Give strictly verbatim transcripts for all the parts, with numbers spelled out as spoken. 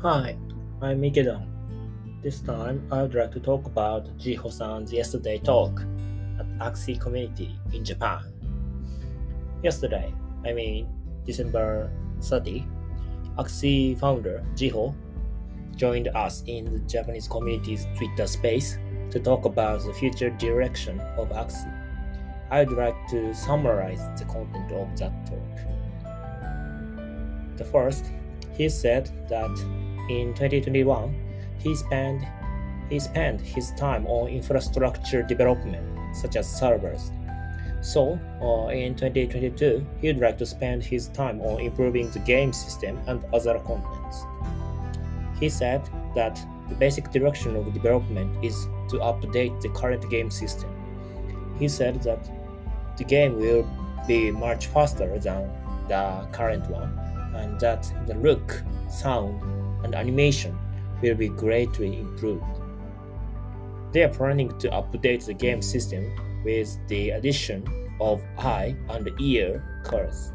Hi, I'm Ikedon. This time, I would like to talk about Jiho-san's yesterday talk at Axie Community in Japan. Yesterday, I mean December thirtieth, Axie founder Jiho joined us in the Japanese community's Twitter space to talk about the future direction of Axie. I would like to summarize the content of that talk. The first, he said that in twenty twenty-one, he spent, he spent his time on infrastructure development, such as servers. So, uh, in twenty twenty-two, he would like to spend his time on improving the game system and other contents. He said that the basic direction of development is to update the current game system. He said that the game will be much faster than the current one, and that the look, sound, and animation will be greatly improved. They are planning to update the game system with the addition of eye and ear cores.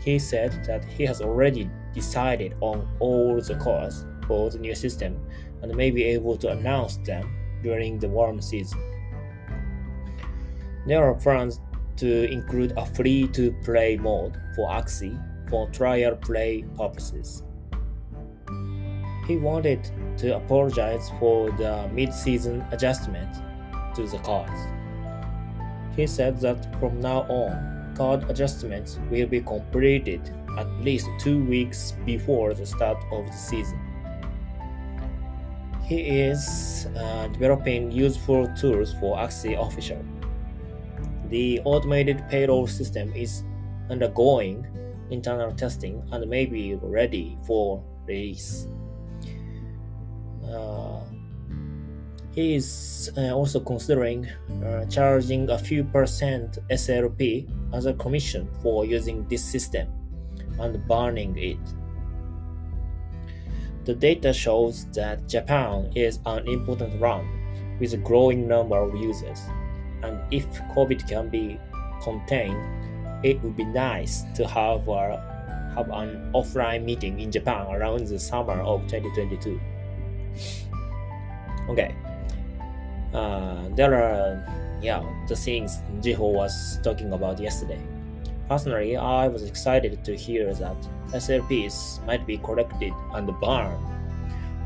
He said that he has already decided on all the cores for the new system and may be able to announce them during the warm season. There are plans to include a free-to-play mode for Axie for trial play purposes. He wanted to apologize for the mid-season adjustment to the cards. He said that from now on, card adjustments will be completed at least two weeks before the start of the season. He is uh, developing useful tools for Axie Official. The automated payroll system is undergoing internal testing and may be ready for release. Uh, he is uh, also considering uh, charging a few percent S L P as a commission for using this system and burning it. The data shows that Japan is an important land with a growing number of users, and if COVID can be contained, it would be nice to have, uh, have an offline meeting in Japan around the summer of twenty twenty-two. Okay, uh, there are yeah the things Jiho was talking about yesterday. Personally, I was excited to hear that S L Ps might be collected and burned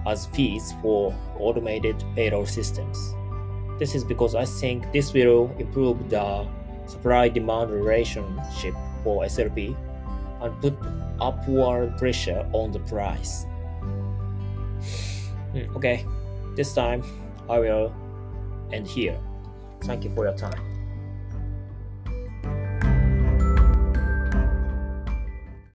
as fees for automated payroll systems. This is because I think this will improve the supply-demand relationship for S L P and put upward pressure on the price. Okay, this time I will end here. Thank you for your time.